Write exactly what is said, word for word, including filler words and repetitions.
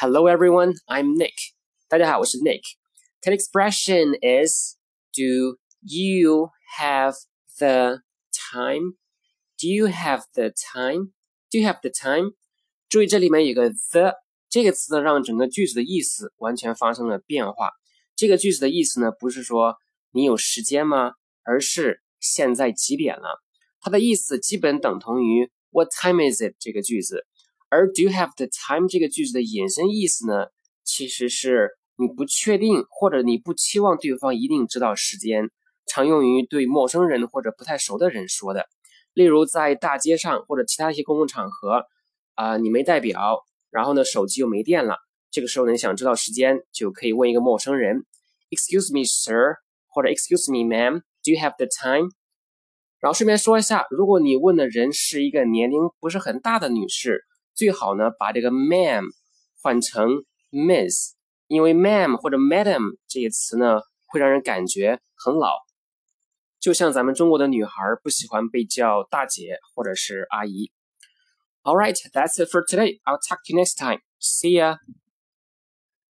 Hello everyone, I'm Nick. 大家好，我是 Nick. Today's expression is, do you have the time? Do you have the time? Do you have the time? 注意这里面有个 the 这个词呢，让整个句子的意思完全发生了变化。这个句子的意思呢，不是说你有时间吗？而是现在几点了？它的意思基本等同于 What time is it 这个句子。而 do you have the time 这个句子的引申意思呢，其实是你不确定或者你不期望对方一定知道时间，常用于对陌生人或者不太熟的人说的。例如在大街上或者其他一些公共场合啊、呃，你没带表，然后呢手机又没电了，这个时候呢你想知道时间，就可以问一个陌生人 Excuse me sir 或者 Excuse me ma'am, do you have the time? 然后顺便说一下，如果你问的人是一个年龄不是很大的女士，最好呢把这个 ma'am 换成 miss， 因为 ma'am 或者 madam 这些词呢会让人感觉很老，就像咱们中国的女孩不喜欢被叫大姐或者是阿姨。Alright, that's it for today. I'll talk to you next time. See ya!